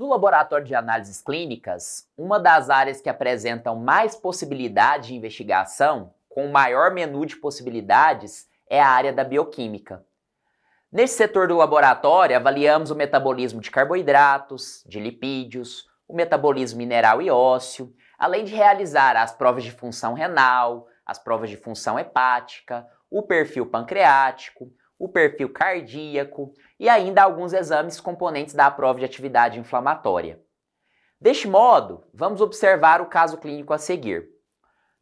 No laboratório de análises clínicas, uma das áreas que apresentam mais possibilidade de investigação, com o maior menu de possibilidades, é a área da bioquímica. Nesse setor do laboratório, avaliamos o metabolismo de carboidratos, de lipídios, o metabolismo mineral e ósseo, além de realizar as provas de função renal, as provas de função hepática, o perfil pancreático, o perfil cardíaco e ainda alguns exames componentes da prova de atividade inflamatória. Deste modo, vamos observar o caso clínico a seguir.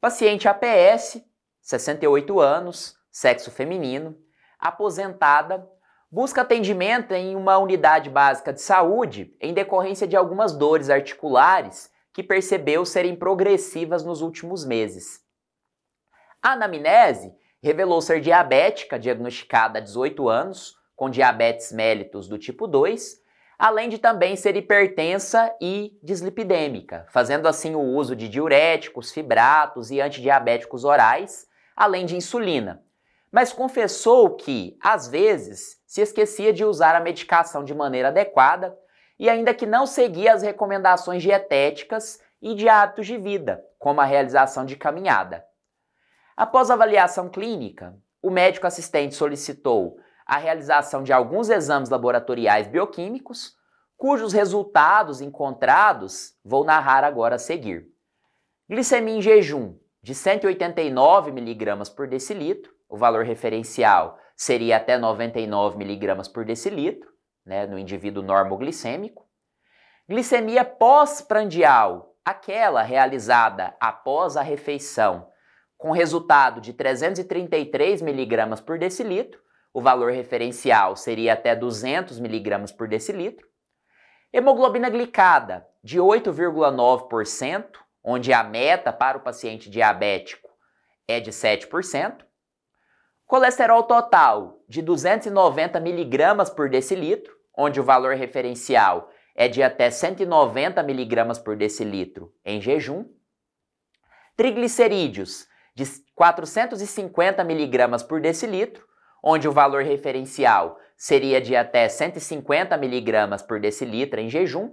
Paciente APS, 68 anos, sexo feminino, aposentada, busca atendimento em uma unidade básica de saúde em decorrência de algumas dores articulares que percebeu serem progressivas nos últimos meses. A anamnese revelou ser diabética, diagnosticada há 18 anos, com diabetes mellitus do tipo 2, além de também ser hipertensa e dislipidêmica, fazendo assim o uso de diuréticos, fibratos e antidiabéticos orais, além de insulina. Mas confessou que, às vezes, se esquecia de usar a medicação de maneira adequada e ainda que não seguia as recomendações dietéticas e de hábitos de vida, como a realização de caminhada. Após a avaliação clínica, o médico assistente solicitou a realização de alguns exames laboratoriais bioquímicos, cujos resultados encontrados vou narrar agora a seguir. Glicemia em jejum de 189 mg por decilitro, o valor referencial seria até 99 mg por decilitro, né, no indivíduo normoglicêmico. Glicemia pós-prandial, aquela realizada após a refeição, com resultado de 333 mg por decilitro, o valor referencial seria até 200 mg por decilitro. Hemoglobina glicada de 8,9%, onde a meta para o paciente diabético é de 7%. Colesterol total de 290 mg por decilitro, onde o valor referencial é de até 190 mg por decilitro em jejum. Triglicerídeos de 450 mg por decilitro, onde o valor referencial seria de até 150 mg por decilitro em jejum.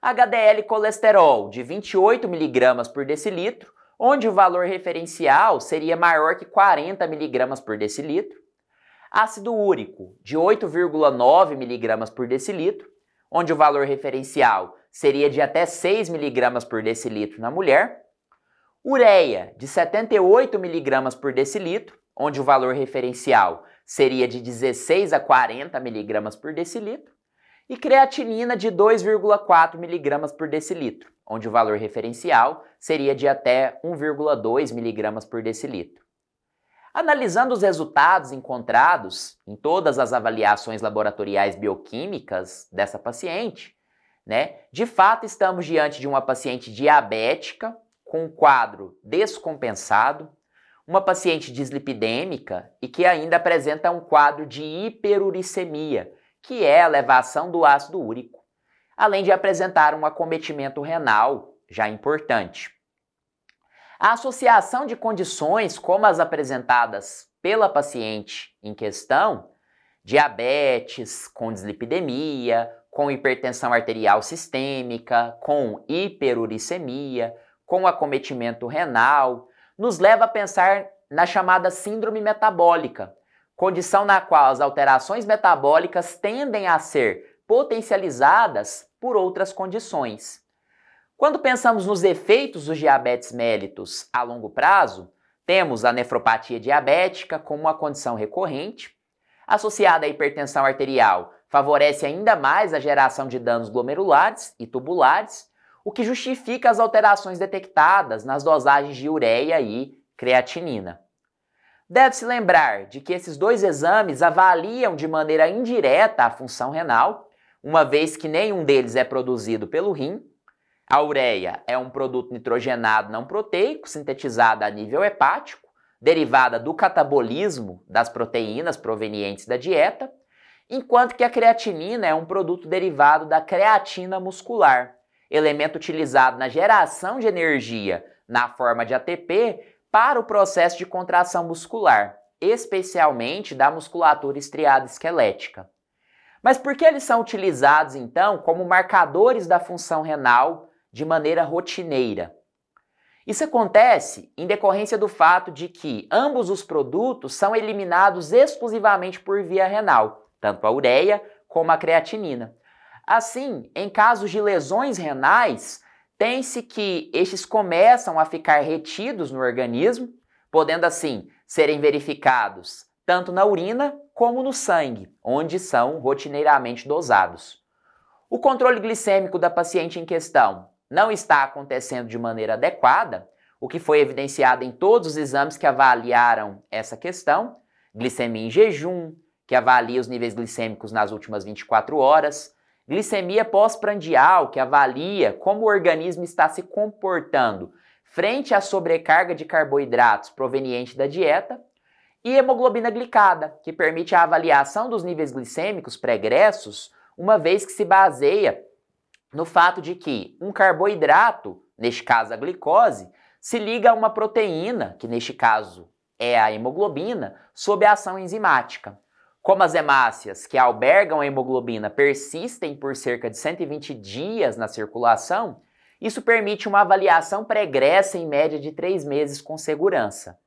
HDL colesterol de 28 mg por decilitro, onde o valor referencial seria maior que 40 mg por decilitro. Ácido úrico de 8,9 mg por decilitro, onde o valor referencial seria de até 6 mg por decilitro na mulher. Ureia de 78 mg por decilitro, onde o valor referencial seria de 16 a 40 mg por decilitro, e creatinina de 2,4 mg por decilitro, onde o valor referencial seria de até 1,2 mg por decilitro. Analisando os resultados encontrados em todas as avaliações laboratoriais bioquímicas dessa paciente, né, de fato estamos diante de uma paciente diabética, com um quadro descompensado, uma paciente dislipidêmica e que ainda apresenta um quadro de hiperuricemia, que é a elevação do ácido úrico, além de apresentar um acometimento renal já importante. A associação de condições como as apresentadas pela paciente em questão, diabetes com dislipidemia, com hipertensão arterial sistêmica, com hiperuricemia, com acometimento renal, nos leva a pensar na chamada síndrome metabólica, condição na qual as alterações metabólicas tendem a ser potencializadas por outras condições. Quando pensamos nos efeitos dos diabetes mellitus a longo prazo, temos a nefropatia diabética como uma condição recorrente, associada à hipertensão arterial, favorece ainda mais a geração de danos glomerulares e tubulares, o que justifica as alterações detectadas nas dosagens de ureia e creatinina. Deve-se lembrar de que esses dois exames avaliam de maneira indireta a função renal, uma vez que nenhum deles é produzido pelo rim. A ureia é um produto nitrogenado não proteico, sintetizado a nível hepático, derivada do catabolismo das proteínas provenientes da dieta, enquanto que a creatinina é um produto derivado da creatina muscular, elemento utilizado na geração de energia na forma de ATP para o processo de contração muscular, especialmente da musculatura estriada esquelética. Mas por que eles são utilizados, então, como marcadores da função renal de maneira rotineira? Isso acontece em decorrência do fato de que ambos os produtos são eliminados exclusivamente por via renal, tanto a ureia como a creatinina. Assim, em casos de lesões renais, tem-se que estes começam a ficar retidos no organismo, podendo assim serem verificados tanto na urina como no sangue, onde são rotineiramente dosados. O controle glicêmico da paciente em questão não está acontecendo de maneira adequada, o que foi evidenciado em todos os exames que avaliaram essa questão, glicemia em jejum, que avalia os níveis glicêmicos nas últimas 24 horas, glicemia pós-prandial, que avalia como o organismo está se comportando frente à sobrecarga de carboidratos proveniente da dieta, e hemoglobina glicada, que permite a avaliação dos níveis glicêmicos pregressos, uma vez que se baseia no fato de que um carboidrato, neste caso a glicose, se liga a uma proteína, que neste caso é a hemoglobina, sob a ação enzimática. Como as hemácias que albergam a hemoglobina persistem por cerca de 120 dias na circulação, isso permite uma avaliação pregressa em média de 3 meses com segurança.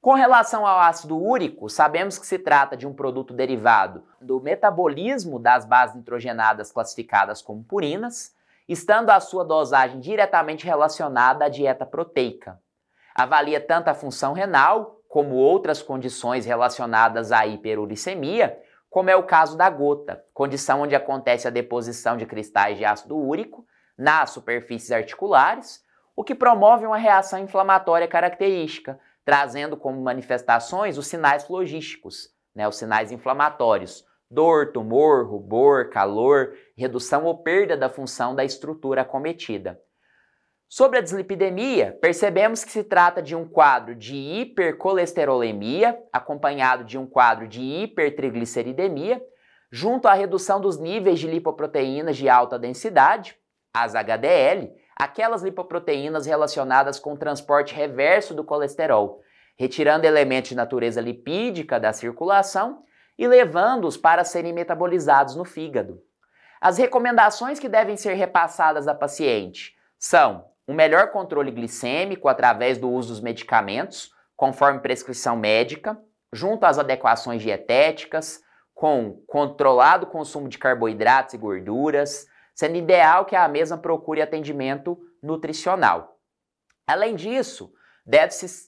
Com relação ao ácido úrico, sabemos que se trata de um produto derivado do metabolismo das bases nitrogenadas classificadas como purinas, estando a sua dosagem diretamente relacionada à dieta proteica. Avalia tanto a função renal, como outras condições relacionadas à hiperuricemia, como é o caso da gota, condição onde acontece a deposição de cristais de ácido úrico nas superfícies articulares, o que promove uma reação inflamatória característica, trazendo como manifestações os sinais flogísticos, os sinais inflamatórios, dor, tumor, rubor, calor, redução ou perda da função da estrutura acometida. Sobre a dislipidemia, percebemos que se trata de um quadro de hipercolesterolemia, acompanhado de um quadro de hipertrigliceridemia, junto à redução dos níveis de lipoproteínas de alta densidade, as HDL, aquelas lipoproteínas relacionadas com o transporte reverso do colesterol, retirando elementos de natureza lipídica da circulação e levando-os para serem metabolizados no fígado. As recomendações que devem ser repassadas à paciente são um melhor controle glicêmico através do uso dos medicamentos, conforme prescrição médica, junto às adequações dietéticas, com controlado consumo de carboidratos e gorduras, sendo ideal que a mesma procure atendimento nutricional. Além disso,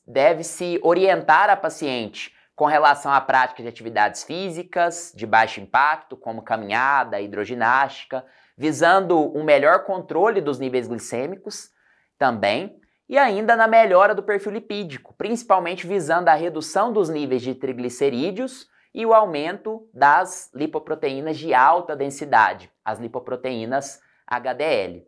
deve-se orientar a paciente com relação à prática de atividades físicas de baixo impacto, como caminhada, hidroginástica, visando um melhor controle dos níveis glicêmicos também, e ainda na melhora do perfil lipídico, principalmente visando a redução dos níveis de triglicerídeos e o aumento das lipoproteínas de alta densidade, as lipoproteínas HDL.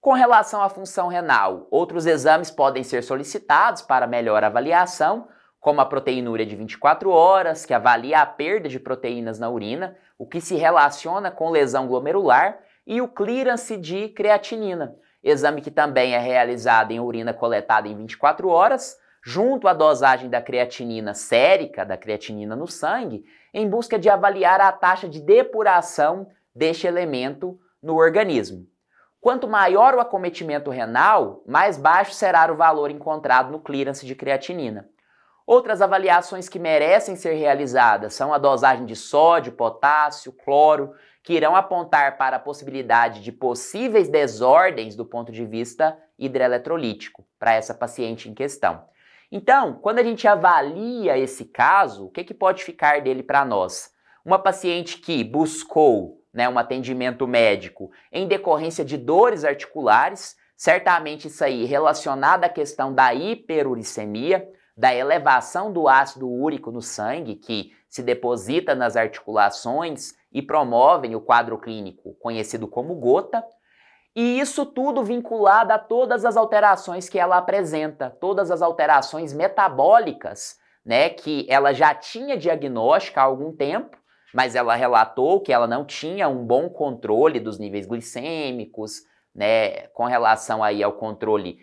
Com relação à função renal, outros exames podem ser solicitados para melhor avaliação, como a proteinúria de 24 horas, que avalia a perda de proteínas na urina, o que se relaciona com lesão glomerular, e o clearance de creatinina, exame que também é realizado em urina coletada em 24 horas, junto à dosagem da creatinina sérica, da creatinina no sangue, em busca de avaliar a taxa de depuração deste elemento no organismo. Quanto maior o acometimento renal, mais baixo será o valor encontrado no clearance de creatinina. Outras avaliações que merecem ser realizadas são a dosagem de sódio, potássio, cloro, que irão apontar para a possibilidade de possíveis desordens do ponto de vista hidroeletrolítico para essa paciente em questão. Então, quando a gente avalia esse caso, o que pode ficar dele para nós? Uma paciente que buscou um atendimento médico em decorrência de dores articulares, certamente isso aí relacionado à questão da hiperuricemia, da elevação do ácido úrico no sangue, que se deposita nas articulações e promovem o quadro clínico conhecido como gota. E isso tudo vinculado a todas as alterações que ela apresenta, todas as alterações metabólicas, que ela já tinha diagnóstica há algum tempo, mas ela relatou que ela não tinha um bom controle dos níveis glicêmicos, com relação aí ao controle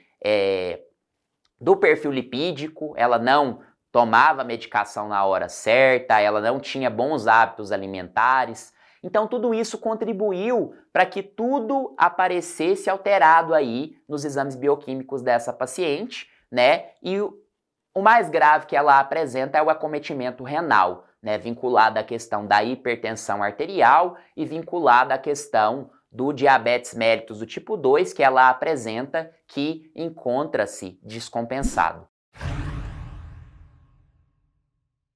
do perfil lipídico, ela não tomava medicação na hora certa, ela não tinha bons hábitos alimentares. Então tudo isso contribuiu para que tudo aparecesse alterado aí nos exames bioquímicos dessa paciente, né? E o mais grave que ela apresenta é o acometimento renal, né? Vinculado à questão da hipertensão arterial e vinculado à questão do diabetes mellitus do tipo 2 que ela apresenta, que encontra-se descompensado.